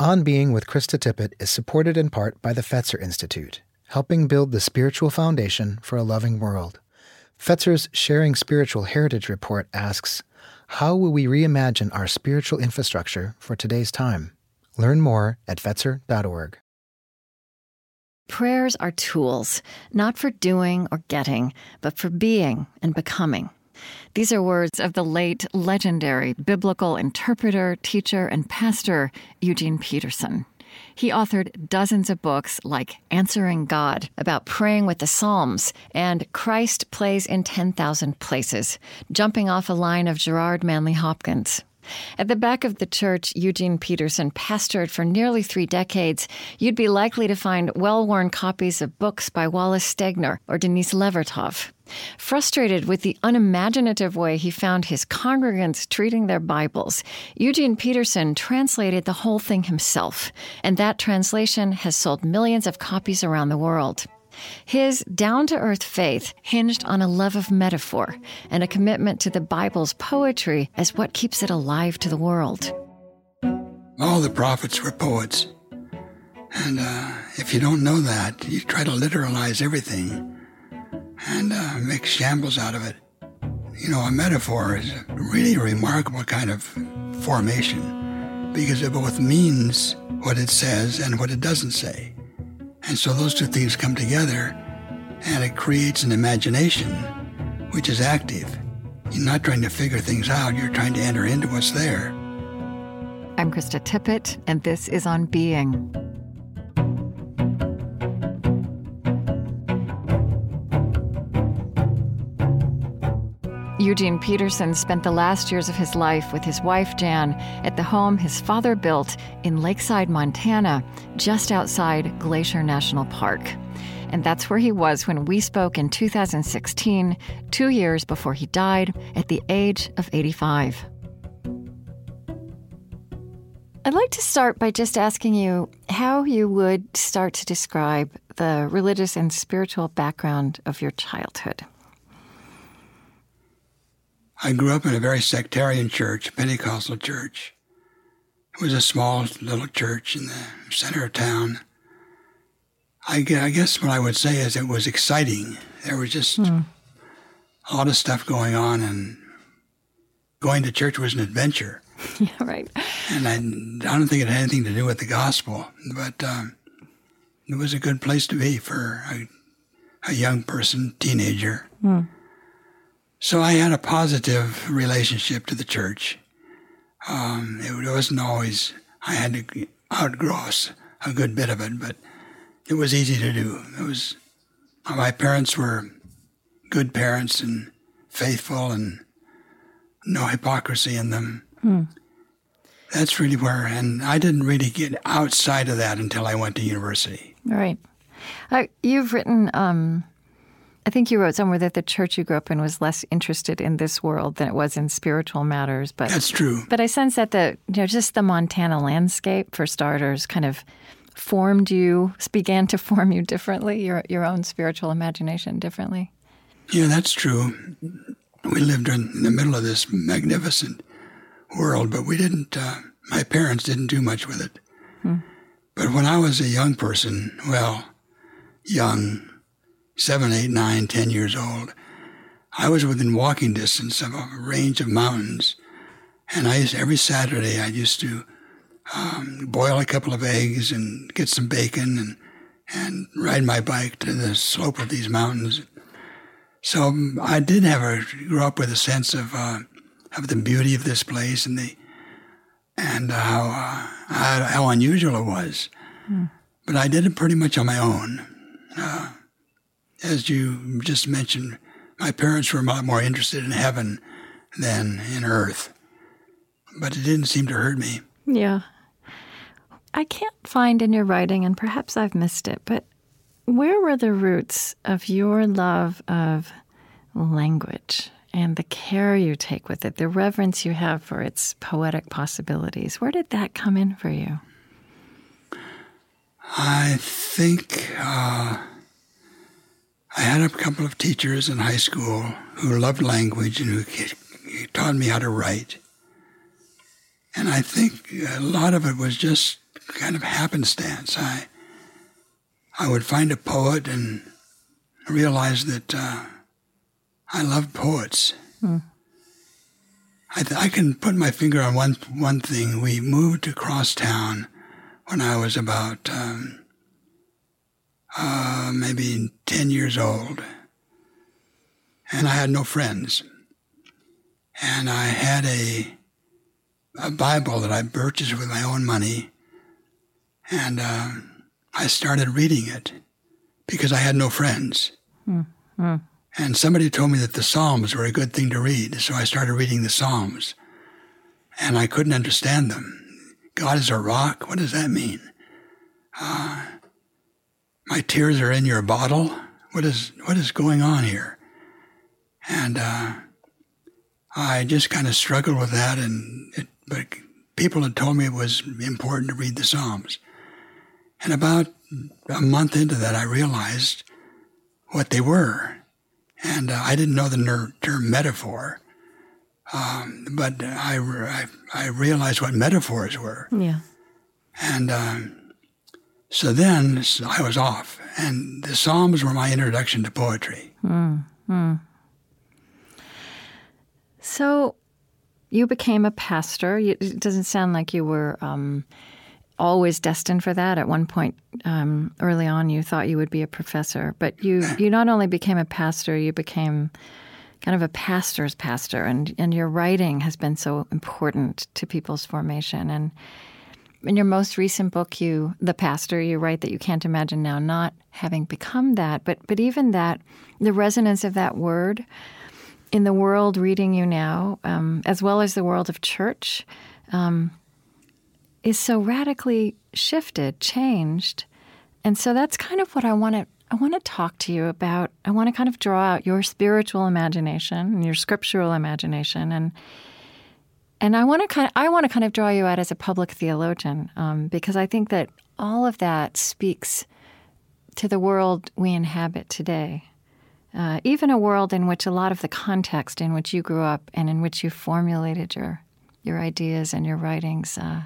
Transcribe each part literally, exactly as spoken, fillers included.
On Being with Krista Tippett is supported in part by the Fetzer Institute, helping build the spiritual foundation for a loving world. Fetzer's Sharing Spiritual Heritage Report asks, how will we reimagine our spiritual infrastructure for today's time? Learn more at fetzer dot org. Prayers are tools, not for doing or getting, but for being and becoming. These are words of the late, legendary biblical interpreter, teacher, and pastor Eugene Peterson. He authored dozens of books like Answering God, about praying with the Psalms, and Christ Plays in Ten Thousand Places, jumping off a line of Gerard Manley Hopkins. At the back of the church Eugene Peterson pastored for nearly three decades, you'd be likely to find well-worn copies of books by Wallace Stegner or Denise Levertov. Frustrated with the unimaginative way he found his congregants treating their Bibles, Eugene Peterson translated the whole thing himself, and that translation has sold millions of copies around the world. His down-to-earth faith hinged on a love of metaphor and a commitment to the Bible's poetry as what keeps it alive to the world. All the prophets were poets. And uh, if you don't know that, you try to literalize everything and uh, make shambles out of it. You know, a metaphor is a really remarkable kind of formation because it both means what it says and what it doesn't say. And so those two things come together, and it creates an imagination which is active. You're not trying to figure things out, you're trying to enter into what's there. I'm Krista Tippett, and this is On Being. Eugene Peterson spent the last years of his life with his wife, Jan, at the home his father built in Lakeside, Montana, just outside Glacier National Park. And that's where he was when we spoke in two thousand sixteen, two years before he died at the age of eighty-five. I'd like to start by just asking you how you would start to describe the religious and spiritual background of your childhood. I grew up in a very sectarian church, a Pentecostal church. It was a small little church in the center of town. I guess what I would say is it was exciting. There was just mm. a lot of stuff going on, and going to church was an adventure. Yeah, right. And I, I don't think it had anything to do with the gospel, but um, it was a good place to be for a, a young person, teenager. Mm. So I had a positive relationship to the church. Um, it wasn't always, I had to outgrow a good bit of it, but it was easy to do. It was, my parents were good parents and faithful and no hypocrisy in them. Hmm. That's really where, and I didn't really get outside of that until I went to university. Right. Uh, you've written... Um I think you wrote somewhere that the church you grew up in was less interested in this world than it was in spiritual matters. But that's true. But I sense that the you know just the Montana landscape, for starters, kind of formed you, began to form you differently, your your own spiritual imagination differently. Yeah, that's true. We lived in the middle of this magnificent world, but we didn't. Uh, my parents didn't do much with it. Hmm. But when I was a young person, well, young. seven, eight, nine, ten years old, I was within walking distance of a range of mountains. And I used, every Saturday I used to um, boil a couple of eggs and get some bacon and, and ride my bike to the slope of these mountains. So I did have a, grew up with a sense of uh, of the beauty of this place and the and how, uh, how, how unusual it was. Mm. But I did it pretty much on my own. Uh, As you just mentioned, my parents were a lot more interested in heaven than in earth. But it didn't seem to hurt me. Yeah. I can't find in your writing, and perhaps I've missed it, but where were the roots of your love of language and the care you take with it, the reverence you have for its poetic possibilities? Where did that come in for you? I think... Uh, I had a couple of teachers in high school who loved language and who taught me how to write. And I think a lot of it was just kind of happenstance. I I would find a poet and realize that uh, I loved poets. Hmm. I, th- I can put my finger on one one thing. We moved to Crosstown when I was about um, uh, maybe ten years old, and I had no friends. And I had a a Bible that I purchased with my own money, and uh, I started reading it because I had no friends. Mm-hmm. And somebody told me that the Psalms were a good thing to read, so I started reading the Psalms, and I couldn't understand them. God is a rock? What does that mean? Uh, my tears are in your bottle? What is what is going on here? And uh, I just kind of struggled with that, and it, but people had told me it was important to read the Psalms. And about a month into that, I realized what they were. And uh, I didn't know the ner- term metaphor, um, but I, I, I realized what metaphors were. Yeah. And um, so then so I was off, and the Psalms were my introduction to poetry. Mm, mm. So you became a pastor. It doesn't sound like you were um, always destined for that. At one point um, early on, you thought you would be a professor. But you, you not only became a pastor, you became kind of a pastor's pastor. And, and your writing has been so important to people's formation. And in your most recent book, you, The Pastor, you write that you can't imagine now not having become that. But, but even that, the resonance of that word in the world reading you now, um, as well as the world of church, um, is so radically shifted, changed. And so that's kind of what I want to I want to talk to you about. I want to kind of draw out your spiritual imagination and your scriptural imagination. And and I want to kind of, I want to kind of draw you out as a public theologian, um, because I think that all of that speaks to the world we inhabit today. Uh, even a world in which a lot of the context in which you grew up and in which you formulated your your ideas and your writings uh,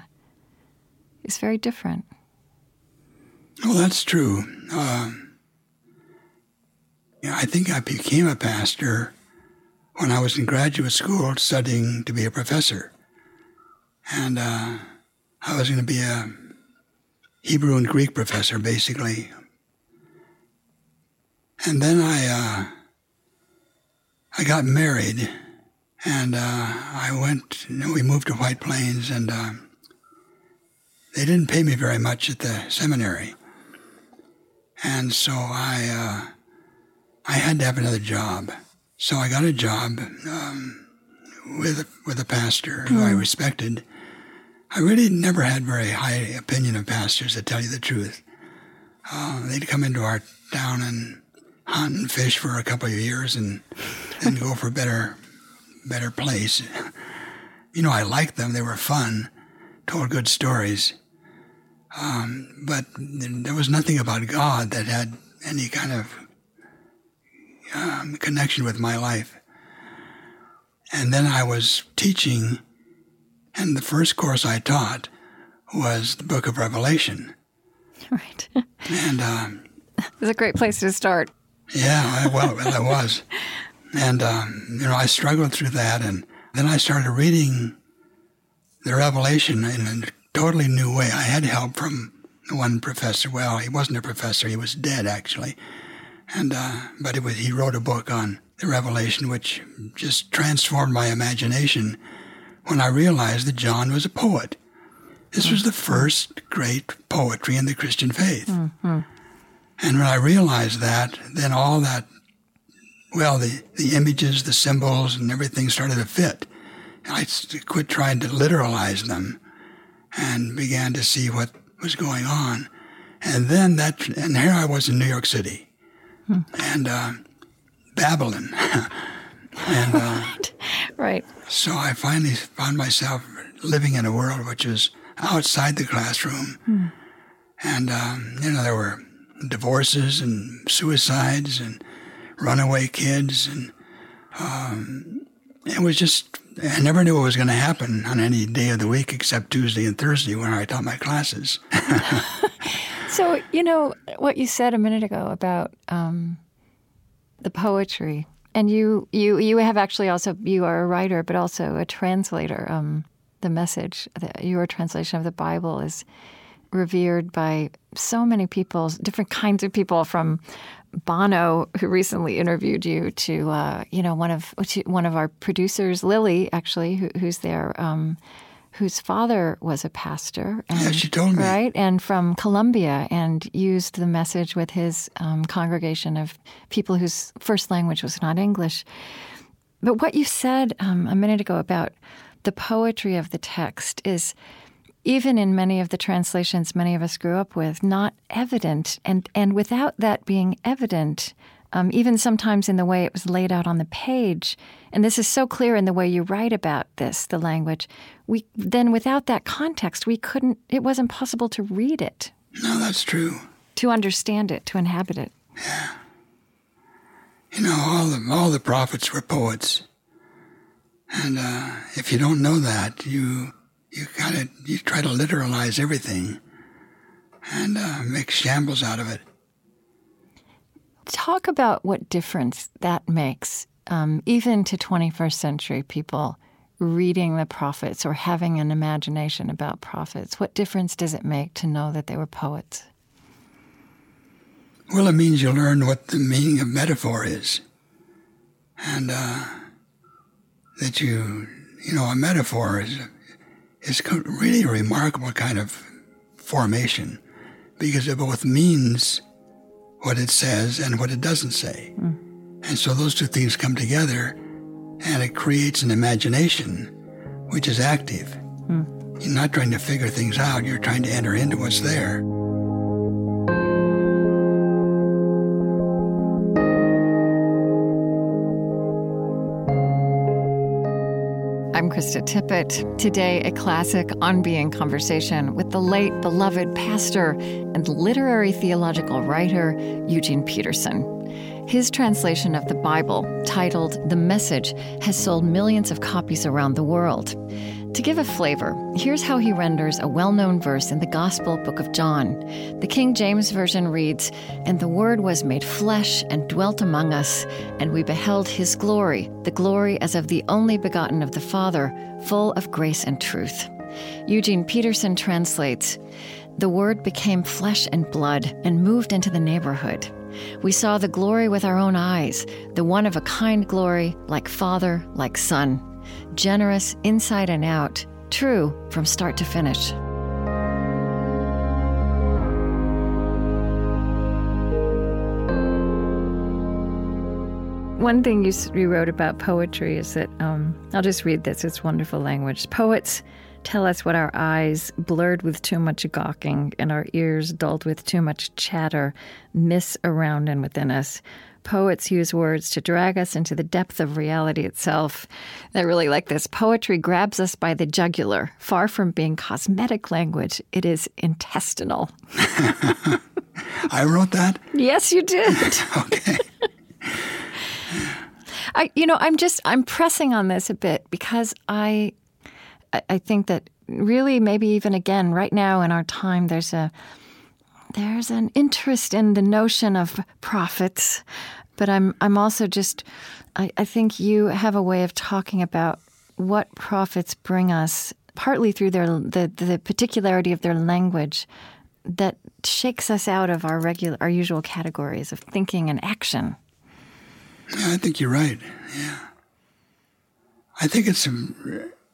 is very different. Well, that's true. Uh, yeah, I think I became a pastor when I was in graduate school studying to be a professor. And uh, I was going to be a Hebrew and Greek professor, basically. And then I uh, I got married, and uh, I went, you know, we moved to White Plains, and uh, they didn't pay me very much at the seminary. And so I, uh, I had to have another job. So I got a job um, with, with a pastor mm. who I respected. I really never had very high opinion of pastors, to tell you the truth. Uh, they'd come into our town and hunt and fish for a couple of years and then go for a better, better place. You know, I liked them. They were fun, told good stories. Um, but there was nothing about God that had any kind of um, connection with my life. And then I was teaching, and the first course I taught was the book of Revelation. Right. And um, it was a great place to start. Yeah, well, well, it was. And, um, you know, I struggled through that, and then I started reading the Revelation in a totally new way. I had help from one professor. Well, he wasn't a professor. He was dead, actually. And uh, but it was, he wrote a book on the Revelation, which just transformed my imagination when I realized that John was a poet. This was the first great poetry in the Christian faith. Mm-hmm. And when I realized that, then all that, well, the, the images, the symbols, and everything started to fit. And I quit trying to literalize them and began to see what was going on. And then that, and here I was in New York City hmm. and uh, Babylon. and uh, right. right. So I finally found myself living in a world which was outside the classroom. Hmm. And, um, you know, there were divorces and suicides and runaway kids and um, it was just, I never knew what was going to happen on any day of the week except Tuesday and Thursday when I taught my classes. So, you know, what you said a minute ago about um, the poetry, and you, you, you have actually also, you are a writer, but also a translator. Um, the Message, the, your translation of the Bible is revered by so many people, different kinds of people, from Bono, who recently interviewed you, to uh, you know one of one of our producers, Lily, actually, who, who's there, um, whose father was a pastor. And, yeah, she told me, right, and from Colombia, and used the Message with his um, congregation of people whose first language was not English. But what you said um, a minute ago about the poetry of the text is, even in many of the translations many of us grew up with, not evident. And, and without that being evident, um, even sometimes in the way it was laid out on the page, and this is so clear in the way you write about this, the language, we then without that context, we couldn't, it wasn't possible to read it. No, that's true. To understand it, to inhabit it. Yeah. You know, all the, all the prophets were poets. And uh, if you don't know that, you... You kind of you try to literalize everything and uh, make shambles out of it. Talk about what difference that makes, um, even to twenty-first century people reading the prophets or having an imagination about prophets. What difference does it make to know that they were poets? Well, it means you learn what the meaning of metaphor is, and uh, that you you know a metaphor is. It's really a remarkable kind of formation because it both means what it says and what it doesn't say. Mm. And so those two things come together and it creates an imagination which is active. Mm. You're not trying to figure things out, you're trying to enter into what's there. I'm Krista Tippett. Today, a classic On Being conversation with the late, beloved pastor and literary theological writer, Eugene Peterson. His translation of the Bible, titled The Message, has sold millions of copies around the world. To give a flavor, here's how he renders a well-known verse in the Gospel book of John. The King James Version reads, "And the Word was made flesh and dwelt among us, and we beheld his glory, the glory as of the only begotten of the Father, full of grace and truth." Eugene Peterson translates, "The Word became flesh and blood and moved into the neighborhood. We saw the glory with our own eyes, the one-of-a-kind glory, like Father, like Son. Generous, inside and out, true from start to finish." One thing you, you wrote about poetry is that, um, I'll just read this, it's wonderful language. "Poets tell us what our eyes, blurred with too much gawking, and our ears, dulled with too much chatter, miss around and within us. Poets use words to drag us into the depth of reality itself." I really like this. "Poetry grabs us by the jugular. Far from being cosmetic language, it is intestinal." I wrote that? Yes, you did. Okay. I, you know, I'm just, I'm pressing on this a bit because I... I think that really maybe even again right now in our time there's a there's an interest in the notion of prophets, but I'm I'm also just I, I think you have a way of talking about what prophets bring us partly through their the, the particularity of their language that shakes us out of our regular our usual categories of thinking and action. Yeah, I think you're right. Yeah, I think it's a.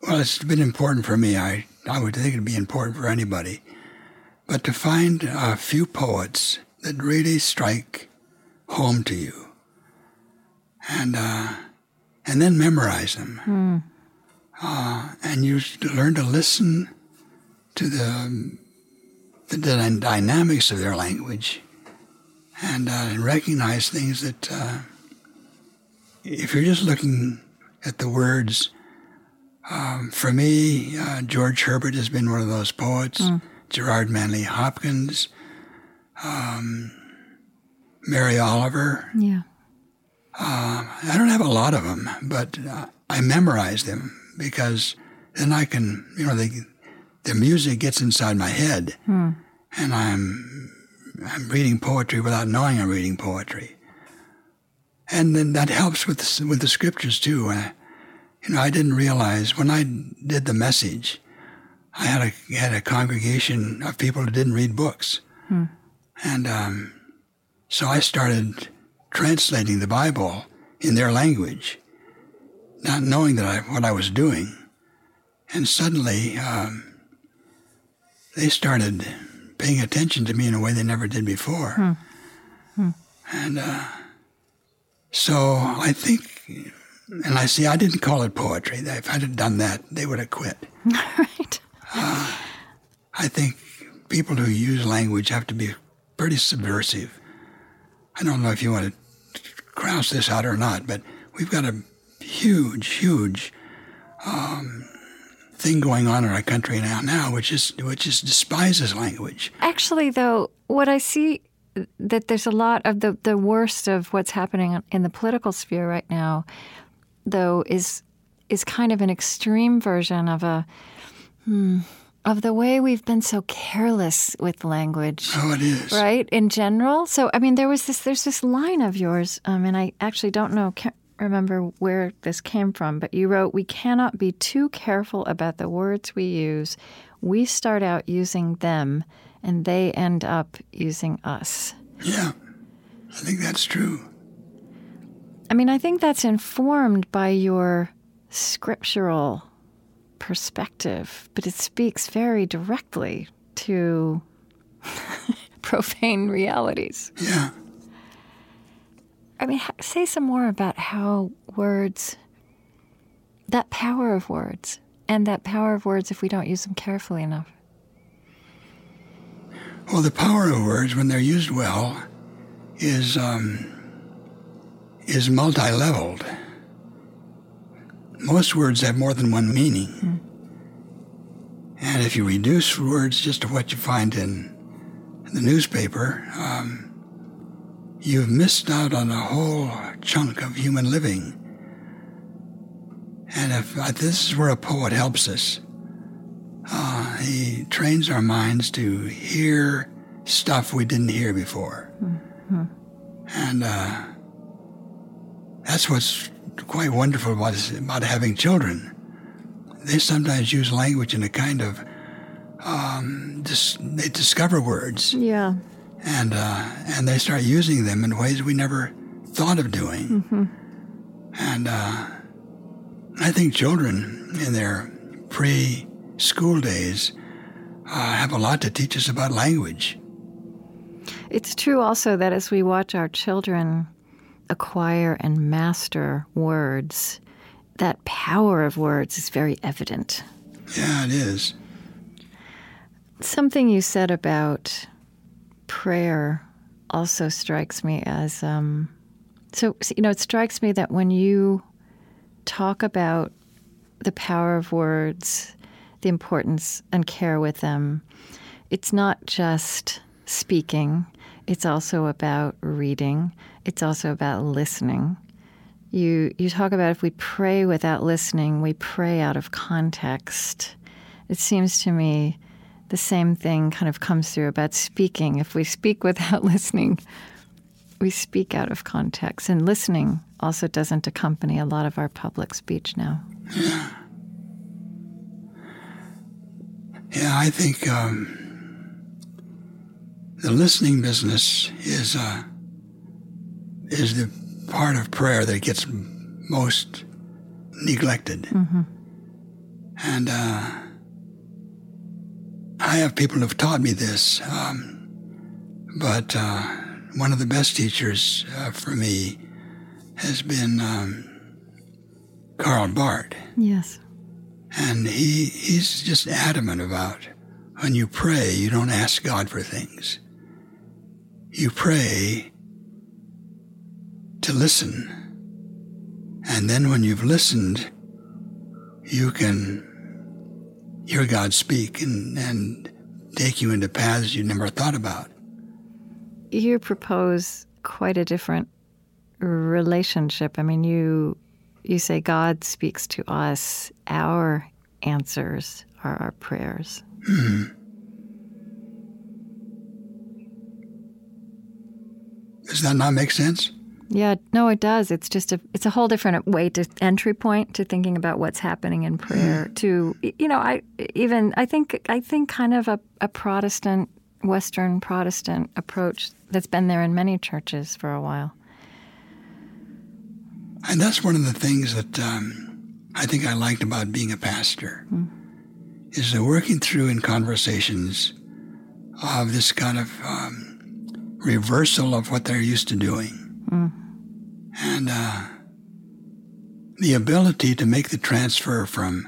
Well, it's been important for me. I, I would think it'd be important for anybody. But to find a few poets that really strike home to you and uh, and then memorize them. Mm. Uh, and you learn to listen to the, the, the dynamics of their language and uh, recognize things that uh, if you're just looking at the words. Um, for me, uh, George Herbert has been one of those poets. Mm. Gerard Manley Hopkins, um, Mary Oliver. Yeah. Uh, I don't have a lot of them, but uh, I memorize them because then I can, you know, the the music gets inside my head, hmm. and I'm I'm reading poetry without knowing I'm reading poetry, and then that helps with the, with the scriptures too. I, you know, I didn't realize when I did The Message, I had a had a congregation of people who didn't read books, hmm. and um, so I started translating the Bible in their language, not knowing that I, what I was doing. And suddenly, um, they started paying attention to me in a way they never did before. Hmm. Hmm. And uh, so I think, and I see, I didn't call it poetry. If I had done that, they would have quit. Right. Uh, I think people who use language have to be pretty subversive. I don't know if you want to cross this out or not, but we've got a huge, huge um, thing going on in our country now, now which is which is despises language. Actually, though, what I see that there's a lot of the, the worst of what's happening in the political sphere right now, though, is is kind of an extreme version of a hmm, of the way we've been so careless with language. Oh, it is. Right? In general. So, I mean, there was this, there's this line of yours, um, and I actually don't know, can't remember where this came from, but you wrote, "We cannot be too careful about the words we use. We start out using them, and they end up using us." Yeah, I think that's true. I mean, I think that's informed by your scriptural perspective, but it speaks very directly to profane realities. Yeah. I mean, say some more about how words, that power of words, and that power of words if we don't use them carefully enough. Well, the power of words, when they're used well, is um, is multi-leveled. Most words have more than one meaning. Mm. And if you reduce words just to what you find in, in the newspaper, um, you've missed out on a whole chunk of human living. And if uh, this is where a poet helps us. Uh, he trains our minds to hear stuff we didn't hear before. Mm-hmm. And uh, that's what's quite wonderful about, about having children. They sometimes use language in a kind of, um, dis- they discover words. Yeah. And uh, and they start using them in ways we never thought of doing. Mm-hmm. And uh, I think children in their pre-school days uh, have a lot to teach us about language. It's true also that as we watch our children acquire and master words, that power of words is very evident. Yeah, it is. Something you said about prayer also strikes me as, um, so, you know, it strikes me that when you talk about the power of words, the importance and care with them, it's not just speaking. It's also about reading. It's also about listening. You you talk about if we pray without listening, we pray out of context. It seems to me the same thing kind of comes through about speaking. If we speak without listening, we speak out of context. And listening also doesn't accompany a lot of our public speech now. Yeah. Yeah, I think um, the listening business is uh, is the part of prayer that gets most neglected. Mm-hmm. And Uh, I have people who have taught me this, um, but uh, one of the best teachers uh, for me has been um, Karl Barth. Yes. And he he's just adamant about when you pray, you don't ask God for things. You pray to listen. And then when you've listened, you can hear God speak and, and take you into paths you never thought about. You propose quite a different relationship. I mean, you you say God speaks to us. Our answers are our prayers. Mm-hmm. Does that not make sense? Yeah, no, it does. It's just a it's a whole different way to entry point to thinking about what's happening in prayer. Mm. To you know, I even I think I think kind of a, a Protestant, Western Protestant approach that's been there in many churches for a while. And that's one of the things that um, I think I liked about being a pastor, mm. is the working through in conversations of this kind of um, reversal of what they're used to doing. Mm. And uh, the ability to make the transfer from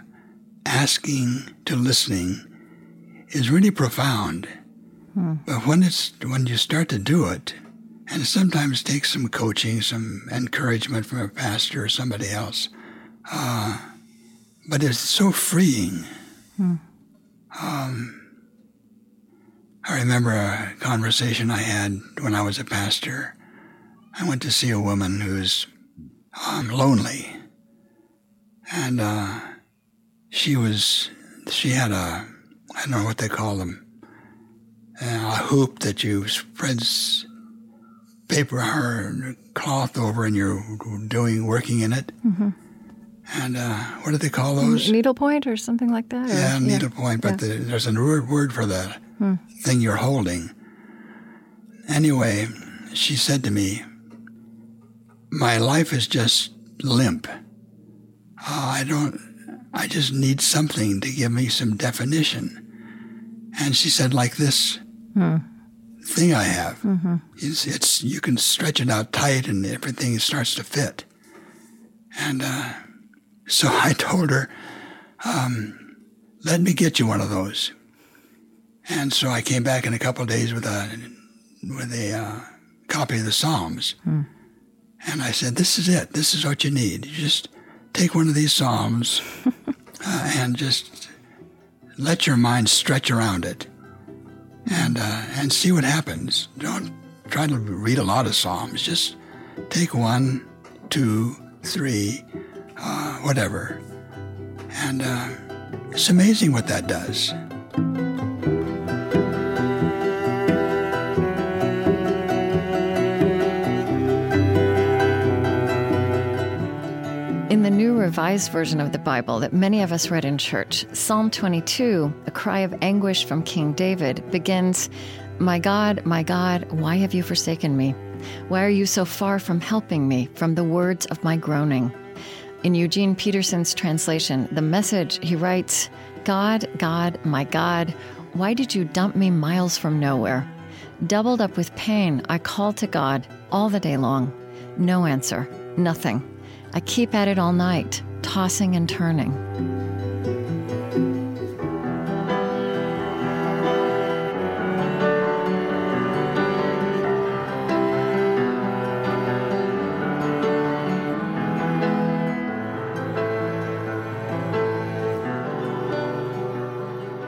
asking to listening is really profound. Mm. But when it's when you start to do it, and it sometimes takes some coaching, some encouragement from a pastor or somebody else, uh, but it's so freeing. Mm. Um, I remember a conversation I had when I was a pastor. I went to see a woman who's um, lonely, and uh, she was, she had a, I don't know what they call them, a hoop that you spread paper or cloth over and you're doing, working in it. Mm-hmm. And uh, what do they call those? Needlepoint or something like that? Yeah, or, needlepoint, yeah. but yeah. The, there's a word for that mm. thing you're holding. Anyway, she said to me, "My life is just limp. Uh, I don't, I just need something to give me some definition." And she said, "Like this hmm. thing I have. Mm-hmm. It's, it's, you can stretch it out tight and everything starts to fit." And uh, so I told her, um, let me get you one of those. And so I came back in a couple of days with a, with a uh, copy of the Psalms. Hmm. And I said, "This is it. This is what you need. You just take one of these psalms uh, and just let your mind stretch around it, and uh, and see what happens. Don't try to read a lot of psalms. Just take one, two, three, uh, whatever." And uh, it's amazing what that does. In the New Revised Version of the Bible that many of us read in church, Psalm twenty-two, a cry of anguish from King David, begins, "My God, my God, why have you forsaken me? Why are you so far from helping me, from the words of my groaning?" In Eugene Peterson's translation, The Message, he writes, "God, God, my God, why did you dump me miles from nowhere? Doubled up with pain, I call to God all the day long. No answer, nothing. I keep at it all night, tossing and turning."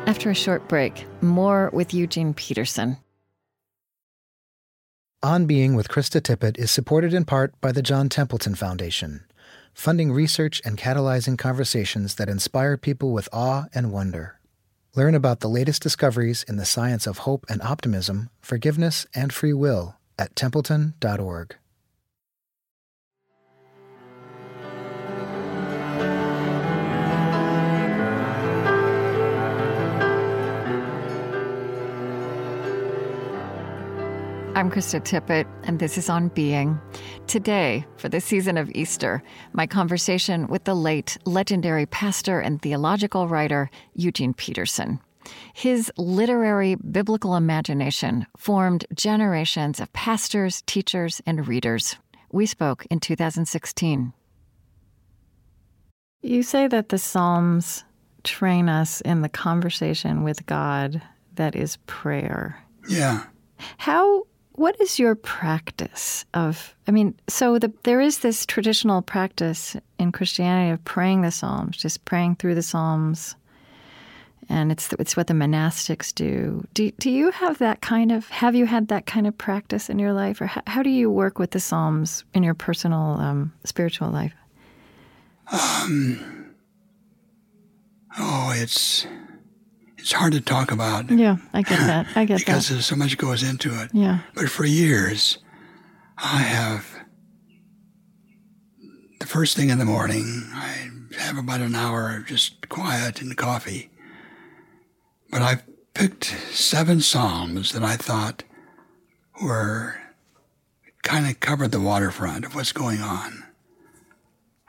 After a short break, more with Eugene Peterson. On Being with Krista Tippett is supported in part by the John Templeton Foundation, funding research and catalyzing conversations that inspire people with awe and wonder. Learn about the latest discoveries in the science of hope and optimism, forgiveness, and free will at templeton dot org. I'm Krista Tippett, and this is On Being. Today, for the season of Easter, my conversation with the late legendary pastor and theological writer Eugene Peterson. His literary biblical imagination formed generations of pastors, teachers, and readers. We spoke in two thousand sixteen. You say that the Psalms train us in the conversation with God that is prayer. Yeah. How... What is your practice of, I mean, so the, there is this traditional practice in Christianity of praying the Psalms, just praying through the Psalms, and it's it's what the monastics do. Do, do you have that kind of, have you had that kind of practice in your life, or how, how do you work with the Psalms in your personal um, spiritual life? Um, oh, it's it's hard to talk about. Yeah, I get that. I get because that. Because so much goes into it. Yeah. But for years, I have, the first thing in the morning, I have about an hour of just quiet and coffee. But I've picked seven psalms that I thought were kind of covered the waterfront of what's going on.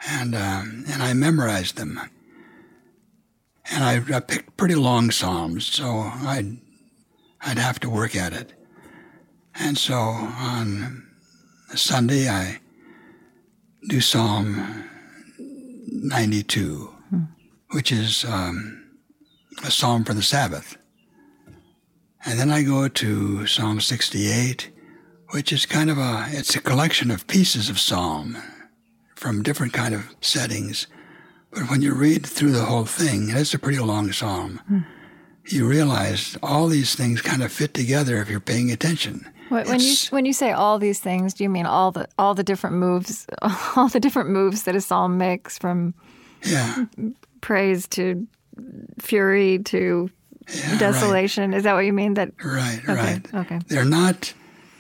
And um, and I memorized them. And I, I picked pretty long psalms, so I'd, I'd have to work at it. And so on Sunday, I do Psalm ninety-two, hmm. which is um, a psalm for the Sabbath. And then I go to Psalm sixty-eight, which is kind of a, it's a collection of pieces of psalm from different kind of settings. But when you read through the whole thing, and it's a pretty long psalm, hmm. you realize all these things kind of fit together if you're paying attention. When it's, you when you say all these things, do you mean all the all the different moves, all the different moves that a psalm makes, from yeah. praise to fury to yeah, desolation? Right. Is that what you mean? That right, okay, right. Okay, they're not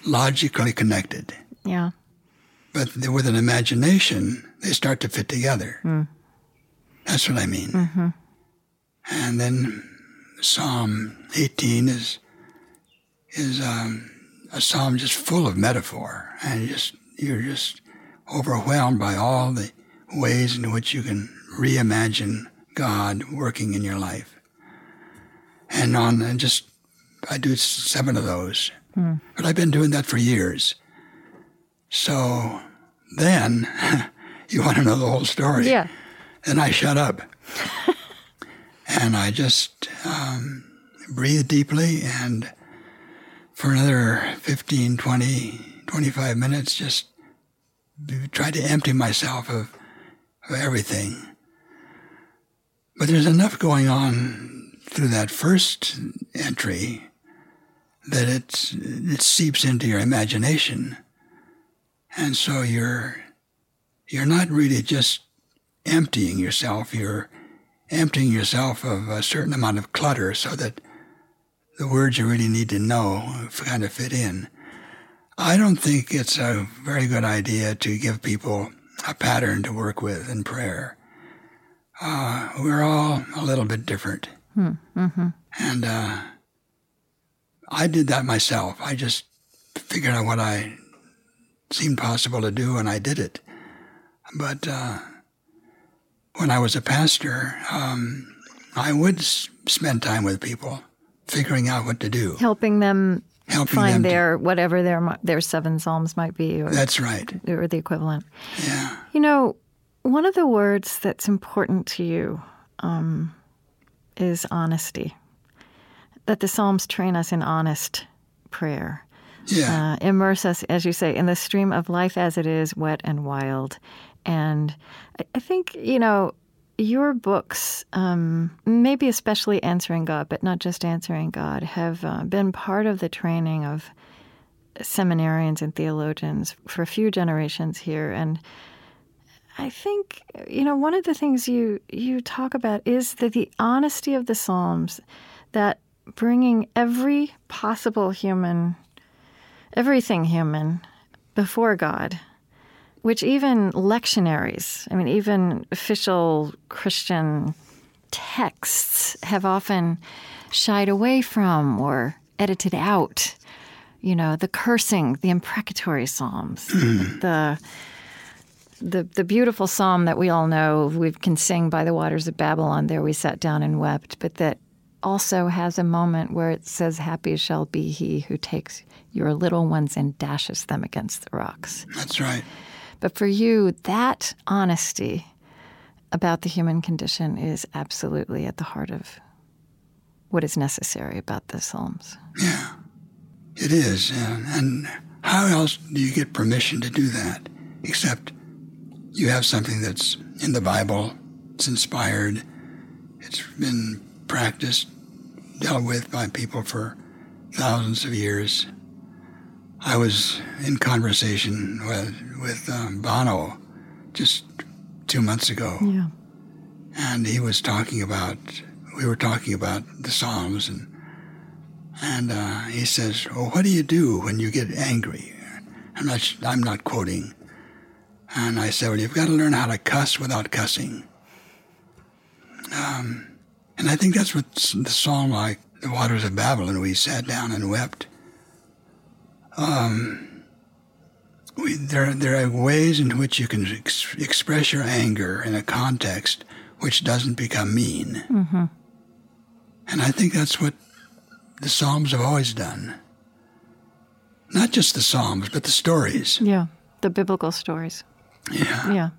logically connected. Yeah, but they, with an imagination, they start to fit together. Mm. That's what I mean. Mm-hmm. And then Psalm eighteen is is. Um, a psalm just full of metaphor, and just you're just overwhelmed by all the ways in which you can reimagine God working in your life. And on and just I do seven of those, hmm. but I've been doing that for years. So then you want to know the whole story? Yeah. Then I shut up, and I just um, breathe deeply and. For another fifteen, twenty, twenty-five minutes, just try to empty myself of, of everything. But there's enough going on through that first entry that it's, it seeps into your imagination. And so you're you're not really just emptying yourself. You're emptying yourself of a certain amount of clutter so that the words you really need to know kind of fit in. I don't think it's a very good idea to give people a pattern to work with in prayer. Uh, we're all a little bit different. Mm-hmm. And uh, I did that myself. I just figured out what I seemed possible to do, and I did it. But uh, when I was a pastor, um, I would s- spend time with people. Figuring out what to do, helping them helping find them their to, whatever their their seven psalms might be, or that's right, or the equivalent. Yeah, you know, one of the words that's important to you um, is honesty. That the Psalms train us in honest prayer. Yeah, uh, immerse us, as you say, in the stream of life as it is, wet and wild. And I, I think you know. Your books, um, maybe especially Answering God, but not just Answering God, have uh, been part of the training of seminarians and theologians for a few generations here. And I think, you know, one of the things you, you talk about is that the honesty of the Psalms, that bringing every possible human, everything human before God, which even lectionaries, I mean, even official Christian texts have often shied away from or edited out. You know, the cursing, the imprecatory psalms, the, the the beautiful psalm that we all know we can sing by the waters of Babylon, there we sat down and wept, but that also has a moment where it says, happy shall be he who takes your little ones and dashes them against the rocks. That's right. But for you, that honesty about the human condition is absolutely at the heart of what is necessary about the Psalms. Yeah, it is. And, and how else do you get permission to do that? Except you have something that's in the Bible, it's inspired, it's been practiced, dealt with by people for thousands of years. I was in conversation with, with um, Bono just two months ago. Yeah. And he was talking about, we were talking about the Psalms, and and uh, he says, well, what do you do when you get angry? I'm not, I'm not quoting. And I said, well, you've got to learn how to cuss without cussing. Um, and I think that's what the psalm, like the waters of Babylon, we sat down and wept. Um, we, there, there are ways in which you can ex- express your anger in a context which doesn't become mean. Mm-hmm. And I think that's what the Psalms have always done. Not just the Psalms, but the stories. Yeah, the biblical stories. Yeah. Yeah.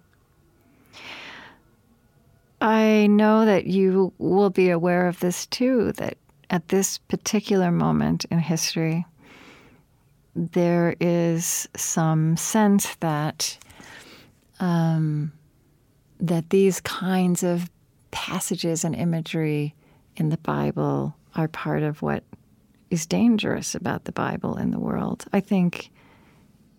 I know that you will be aware of this too, that at this particular moment in history, there is some sense that um, that these kinds of passages and imagery in the Bible are part of what is dangerous about the Bible in the world. I think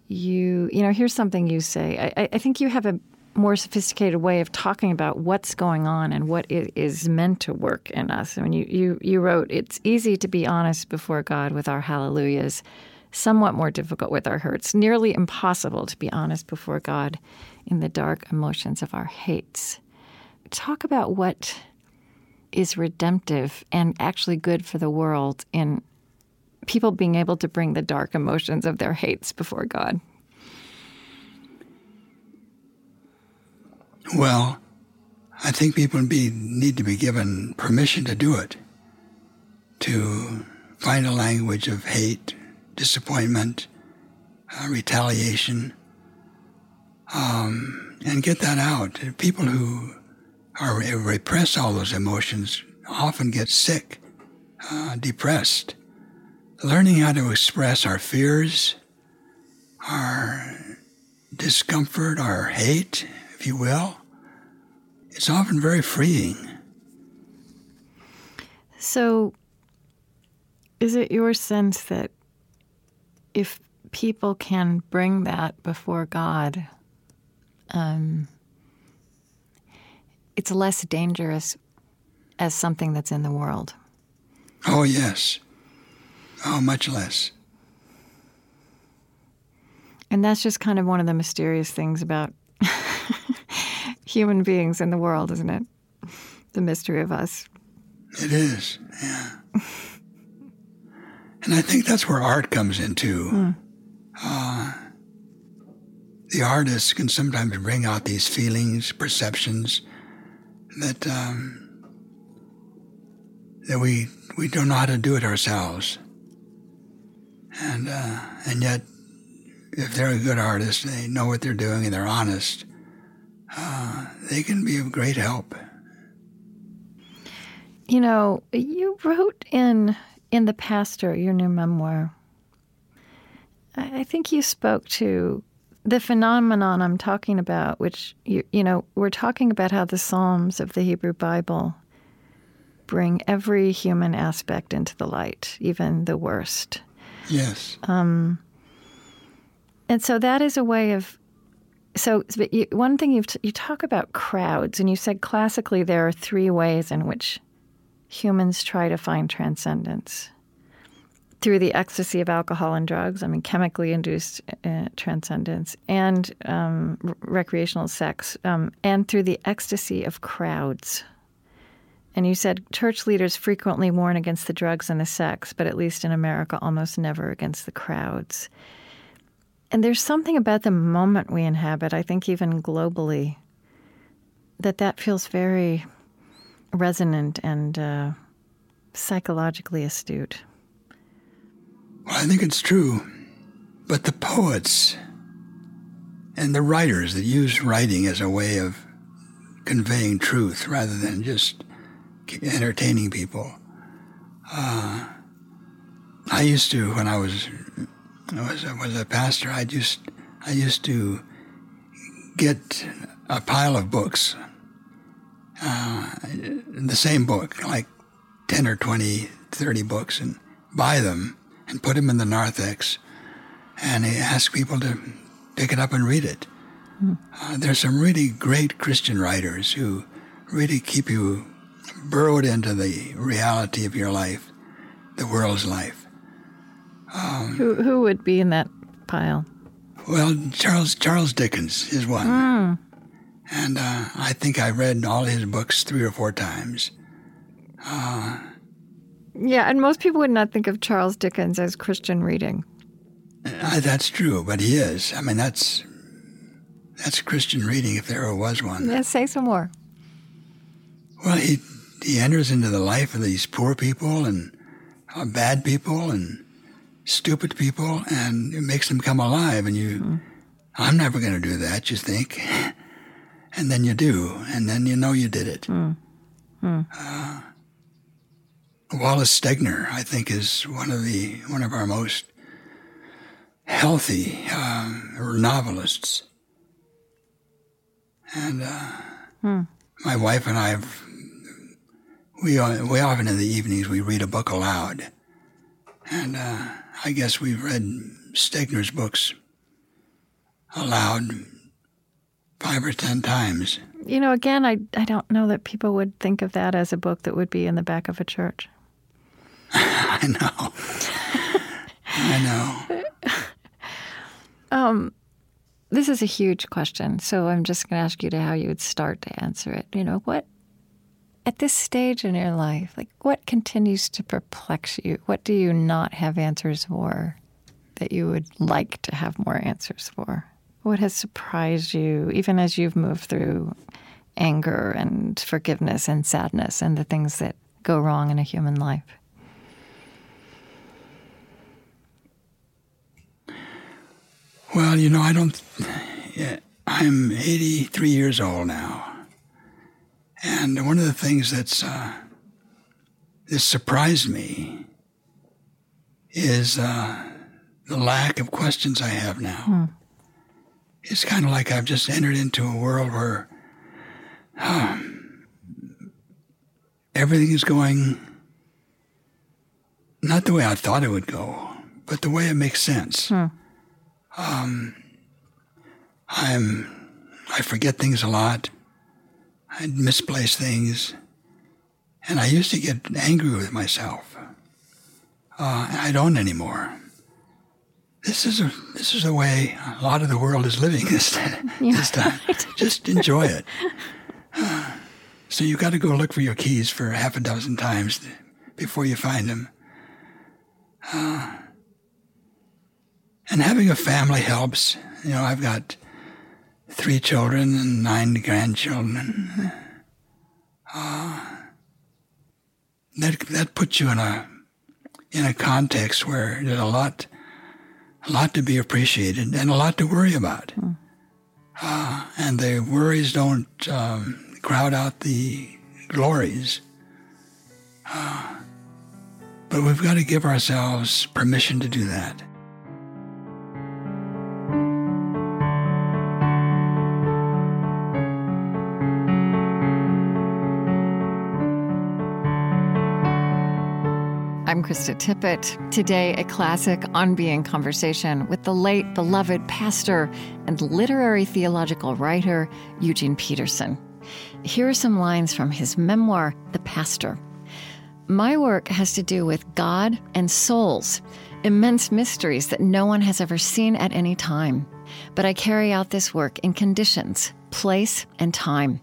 you, you know, here's something you say. I, I think you have a more sophisticated way of talking about what's going on and what it is meant to work in us. I mean, you, you, you wrote, it's easy to be honest before God with our hallelujahs, somewhat more difficult with our hurts, nearly impossible to be honest before God in the dark emotions of our hates. Talk about what is redemptive and actually good for the world in people being able to bring the dark emotions of their hates before God. Well, I think people be, need to be given permission to do it, to find a language of hate, disappointment, uh, retaliation, um, and get that out. People who are, repress all those emotions often get sick, uh, depressed. Learning how to express our fears, our discomfort, our hate, if you will, it's often very freeing. So is it your sense that if people can bring that before God, um, it's less dangerous as something that's in the world? Oh, yes. Oh, much less. And that's just kind of one of the mysterious things about human beings in the world, isn't it? The mystery of us. It is, yeah. And I think that's where art comes in, too. Mm. Uh, the artists can sometimes bring out these feelings, perceptions, that um, that we we don't know how to do it ourselves. And uh, and yet, if they're a good artist, they know what they're doing and they're honest, uh, they can be of great help. You know, you wrote in in The Pastor, your new memoir, I think you spoke to the phenomenon I'm talking about, which, you, you know, we're talking about how the Psalms of the Hebrew Bible bring every human aspect into the light, even the worst. Yes. Um, and so that is a way of, so but you, one thing, you've t- you talk about crowds, and you said classically there are three ways in which humans try to find transcendence. Through the ecstasy of alcohol and drugs, I mean, chemically induced uh, transcendence, and um, r- recreational sex, um, and through the ecstasy of crowds. And you said church leaders frequently warn against the drugs and the sex, but at least in America, almost never against the crowds. And there's something about the moment we inhabit, I think even globally, that that feels very resonant and uh, psychologically astute. Well, I think it's true, but the poets and the writers that use writing as a way of conveying truth rather than just entertaining people. Uh, I used to, when I was I was, was a pastor, I used I used to get a pile of books, uh, the same book, like ten or twenty, thirty books, and buy them and put him in the narthex, and he asked people to pick it up and read it. Uh, there's some really great Christian writers who really keep you burrowed into the reality of your life, the world's life. Um, who who would be in that pile? Well, Charles Charles Dickens is one. Mm. And uh, I think I read all his books three or four times. Uh, yeah, and most people would not think of Charles Dickens as Christian reading. Uh, that's true, but he is. I mean, that's that's Christian reading if there ever was one. Yeah, say some more. Well, he he enters into the life of these poor people and uh, bad people and stupid people, and it makes them come alive. And you, mm. I'm never going to do that, you think. And then you do, and then you know you did it. Mm. Mm. Uh, Wallace Stegner, I think, is one of the one of our most healthy uh, novelists. And uh, mm. my wife and I, we we often in the evenings we read a book aloud, and uh, I guess we've read Stegner's books aloud five or ten times. You know, again, I I don't know that people would think of that as a book that would be in the back of a church. I know. I know. Um, this is a huge question, so I'm just going to ask you to how you would start to answer it. You know, what at this stage in your life, like what continues to perplex you? What do you not have answers for that you would like to have more answers for? What has surprised you, even as you've moved through anger and forgiveness and sadness and the things that go wrong in a human life? Well, you know, I don't... I'm eighty-three years old now. And one of the things that's uh, that surprised me is uh, the lack of questions I have now. Hmm. It's kind of like I've just entered into a world where um, everything is going not the way I thought it would go, but the way it makes sense. Hmm. Um, I'm I forget things a lot. I misplace things, and I used to get angry with myself. Uh, and I don't anymore. This is a this is the way a lot of the world is living this time. This time. Just enjoy it. Uh, so you got to go look for your keys for half a dozen times th- before you find them. Uh, and having a family helps. You know, I've got three children and nine grandchildren. Uh, that that puts you in a in a context where there's a lot. A lot to be appreciated and a lot to worry about. Mm. Uh, and the worries don't um, crowd out the glories. Uh, but we've got to give ourselves permission to do that. I'm Krista Tippett. Today, a classic On Being conversation with the late, beloved pastor and literary theological writer, Eugene Peterson. Here are some lines from his memoir, The Pastor. My work has to do with God and souls, immense mysteries that no one has ever seen at any time. But I carry out this work in conditions, place, and time.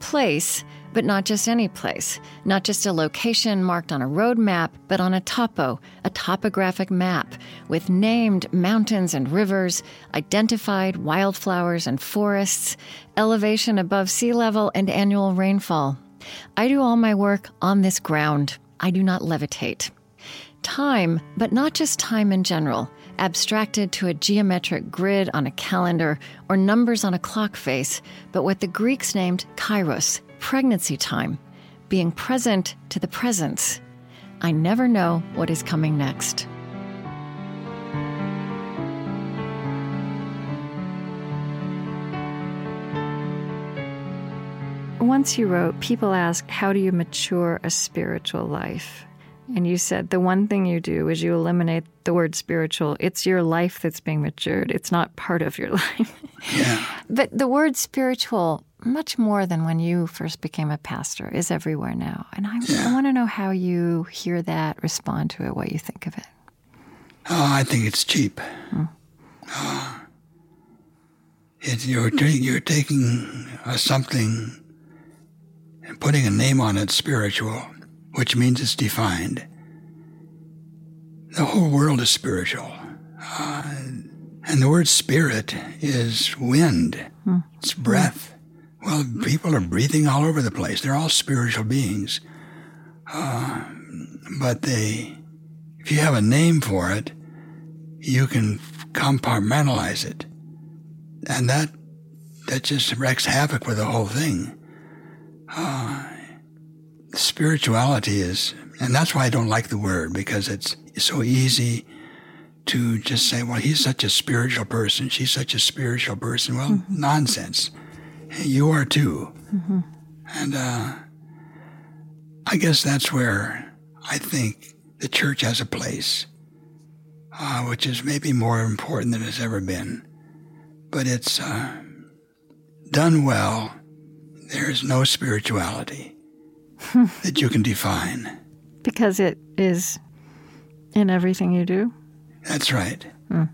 Place, but not just any place, not just a location marked on a road map, but on a topo, a topographic map, with named mountains and rivers, identified wildflowers and forests, elevation above sea level and annual rainfall. I do all my work on this ground. I do not levitate. Time, but not just time in general, abstracted to a geometric grid on a calendar or numbers on a clock face, but what the Greeks named kairos, pregnancy time, being present to the presence. I never know what is coming next. Once you wrote, people ask, how do you mature a spiritual life? And you said the one thing you do is you eliminate the word spiritual. It's your life that's being matured. It's not part of your life. Yeah. But the word spiritual, much more than when you first became a pastor, is everywhere now. And I, yeah. I want to know how you hear that, respond to it, what you think of it. Oh, I think it's cheap. Hmm. Oh, it's, you're, ta- you're taking a something and putting a name on it, spiritual, which means it's defined. The whole world is spiritual. Uh, and the word spirit is wind. Mm. It's breath. Well, people are breathing all over the place. They're all spiritual beings. Uh, but they, if you have a name for it, you can compartmentalize it. And that that just wrecks havoc with the whole thing. Uh, Spirituality is, and that's why I don't like the word, because it's, it's so easy to just say, well, he's such a spiritual person, she's such a spiritual person. Well, mm-hmm. nonsense. You are too. Mm-hmm. And uh, I guess that's where I think the church has a place, uh, which is maybe more important than it's ever been. But it's uh, done well, there is no spirituality that you can define. Because it is in everything you do? That's right. Hmm.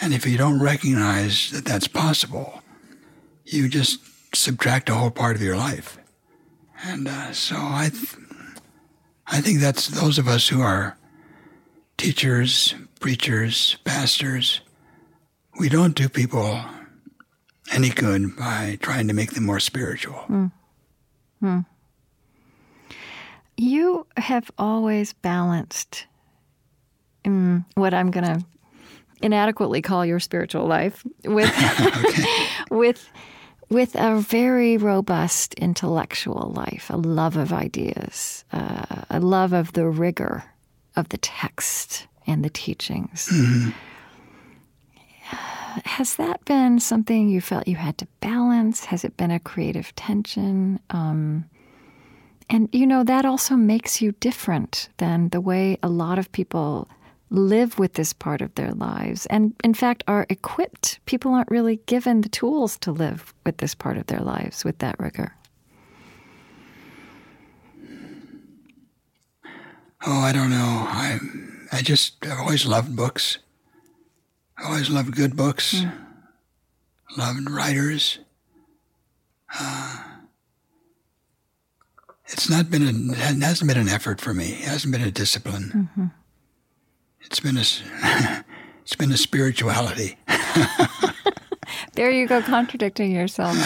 And if you don't recognize that that's possible, you just subtract a whole part of your life. And uh, so I th- I think that's those of us who are teachers, preachers, pastors, we don't do people any good by trying to make them more spiritual. Hmm. Hmm. You have always balanced um, what I'm going to inadequately call your spiritual life with okay. with with a very robust intellectual life, a love of ideas, uh, a love of the rigor of the text and the teachings. Mm-hmm. Has that been something you felt you had to balance? Has it been a creative tension? Um And, you know, that also makes you different than the way a lot of people live with this part of their lives and, in fact, are equipped. People aren't really given the tools to live with this part of their lives with that rigor. Oh, I don't know. I I just I've always loved books. I always loved good books. Mm. Loved writers. Uh It's not been a, it hasn't been an effort for me. It hasn't been a discipline. Mm-hmm. It's been a, it's been a spirituality. There you go, contradicting yourself.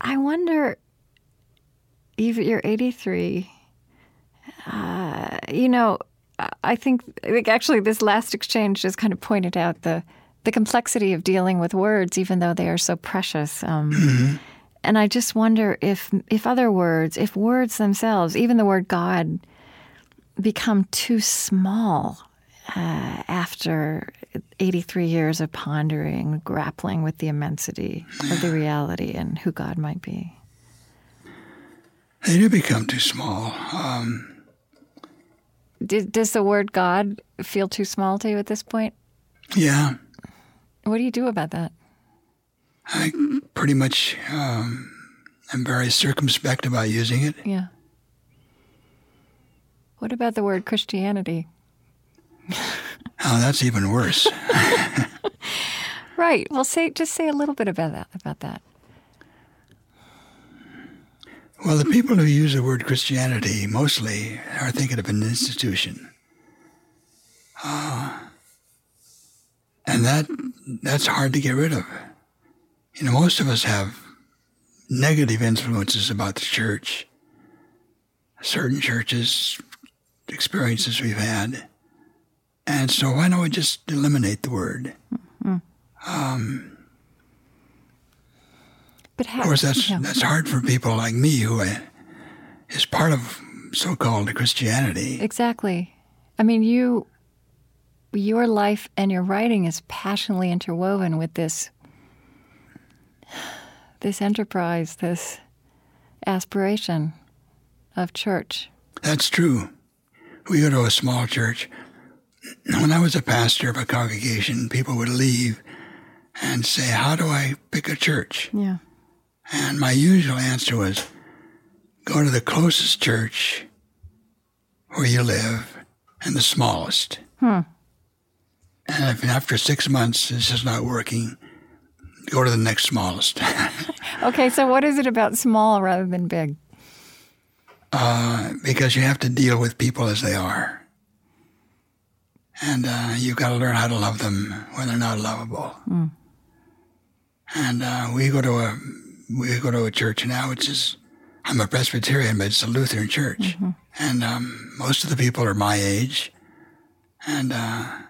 I wonder, you're eighty-three. Uh, you know, I think, I think actually this last exchange just kind of pointed out the. The complexity of dealing with words, even though they are so precious. Um, mm-hmm. And I just wonder if if other words, if words themselves, even the word God, become too small uh, after eighty-three years of pondering, grappling with the immensity yeah. of the reality and who God might be. They do become too small. Um, Did, does the word God feel too small to you at this point? Yeah. What do you do about that? I pretty much um, am very circumspect about using it. Yeah. What about the word Christianity? Oh, that's even worse. Right. Well, say just say a little bit about that. About that. Well, the people who use the word Christianity mostly are thinking of an institution. Uh And that that's hard to get rid of. You know, most of us have negative influences about the church, certain churches, experiences we've had. And so why don't we just eliminate the word? Mm-hmm. Um, but how, of course, that's, yeah. that's hard for people like me who is part of so-called Christianity. Exactly. I mean, you... Your life and your writing is passionately interwoven with this this enterprise, this aspiration of church. That's true. We go to a small church. When I was a pastor of a congregation, people would leave and say, how do I pick a church? Yeah. And my usual answer was, go to the closest church where you live and the smallest. Hmm. And if after six months this is not working, go to the next smallest. Okay, so what is it about small rather than big? Uh, because you have to deal with people as they are. And uh, you've got to learn how to love them when they're not lovable. Mm. And uh, we go to a we go to a church now, which is, I'm a Presbyterian, but it's a Lutheran church. Mm-hmm. And um, most of the people are my age. And uh,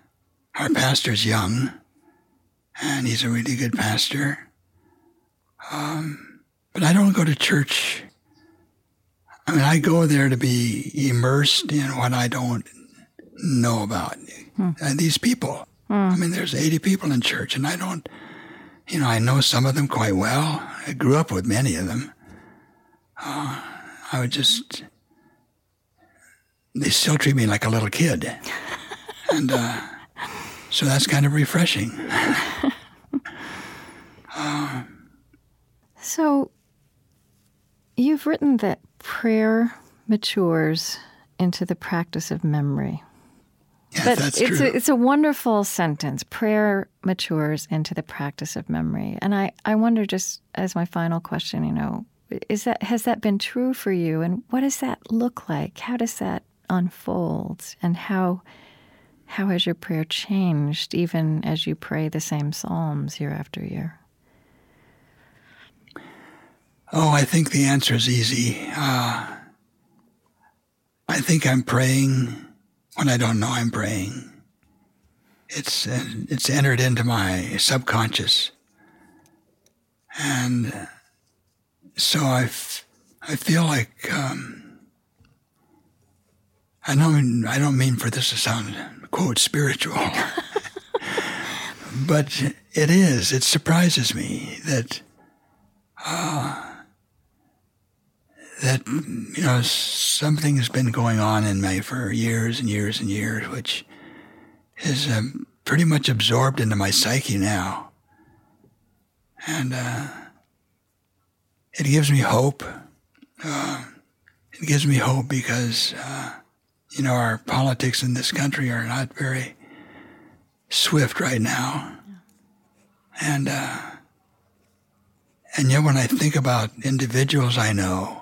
our pastor's young, and he's a really good pastor. Um, but I don't go to church. I mean, I go there to be immersed in what I don't know about. Hmm. And these people. Hmm. I mean, there's eighty people in church, and I don't, you know, I know some of them quite well. I grew up with many of them. Uh, I would just, they still treat me like a little kid. And uh, so that's kind of refreshing. uh, so you've written that prayer matures into the practice of memory. Yes, but that's it's true. A, it's a wonderful sentence. Prayer matures into the practice of memory. And I, I wonder, just as my final question, you know, is that has that been true for you? And what does that look like? How does that unfold? And how how has your prayer changed even as you pray the same psalms year after year? Oh, I think the answer is easy. Uh, I think I'm praying when I don't know I'm praying. It's uh, it's entered into my subconscious. And so I, f- I feel like, um, I don't, I don't mean for this to sound, quote, spiritual, but it is. It surprises me that... Uh, that, you know, something has been going on in me for years and years and years, which is um, pretty much absorbed into my psyche now. And uh, it gives me hope. Uh, it gives me hope because, uh, you know, our politics in this country are not very swift right now. And, uh, and yet when I think about individuals I know,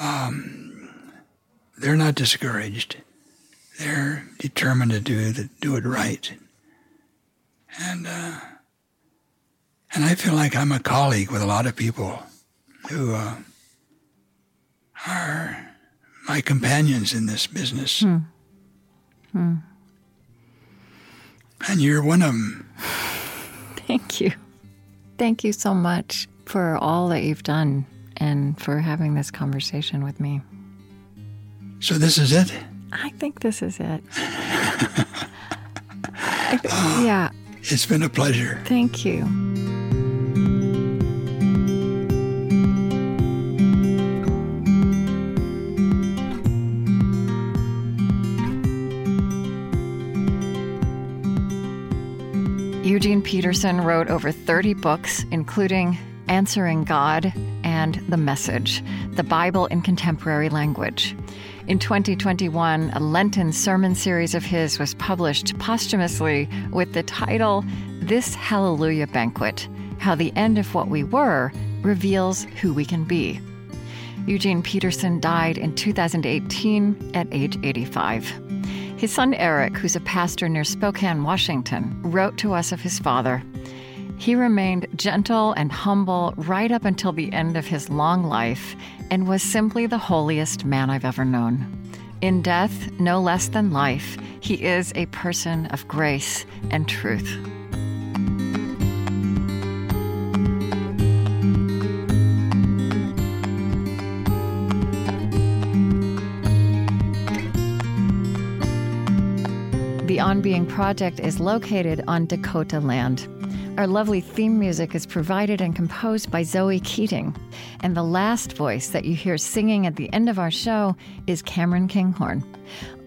Um, they're not discouraged. They're determined to do the, do it right. And uh, and I feel like I'm a colleague with a lot of people who uh, are my companions in this business. Hmm. Hmm. And you're one of them. Thank you. Thank you so much for all that you've done and for having this conversation with me. So this is it? I think this is it. I th- oh, yeah. It's been a pleasure. Thank you. Eugene Peterson wrote over thirty books, including Answering God and The Message, The Bible in Contemporary Language. In twenty twenty-one, a Lenten sermon series of his was published posthumously with the title, This Hallelujah Banquet, How the End of What We Were Reveals Who We Can Be. Eugene Peterson died in two thousand eighteen at age eighty-five. His son Eric, who's a pastor near Spokane, Washington, wrote to us of his father. He remained gentle and humble right up until the end of his long life and was simply the holiest man I've ever known. In death, no less than life, he is a person of grace and truth. The On Being Project is located on Dakota land. Our lovely theme music is provided and composed by Zoe Keating. And the last voice that you hear singing at the end of our show is Cameron Kinghorn.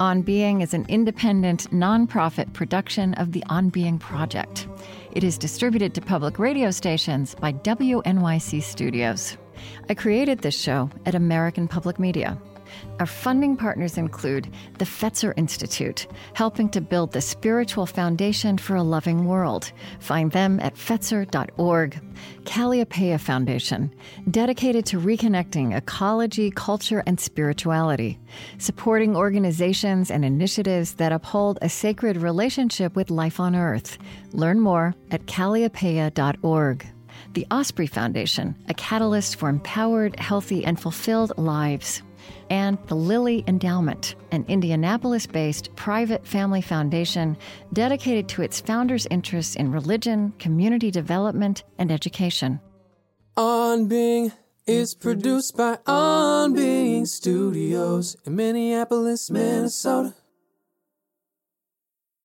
On Being is an independent, nonprofit production of the On Being Project. It is distributed to public radio stations by W N Y C Studios. I created this show at American Public Media. Our funding partners include the Fetzer Institute, helping to build the spiritual foundation for a loving world. Find them at fetzer dot org. Calliopeia Foundation, dedicated to reconnecting ecology, culture, and spirituality, supporting organizations and initiatives that uphold a sacred relationship with life on Earth. Learn more at calliopeia dot org. The Osprey Foundation, a catalyst for empowered, healthy, and fulfilled lives. And the Lilly Endowment, an Indianapolis-based private family foundation dedicated to its founders' interests in religion, community development, and education. On Being is produced by On Being Studios in Minneapolis, Minnesota.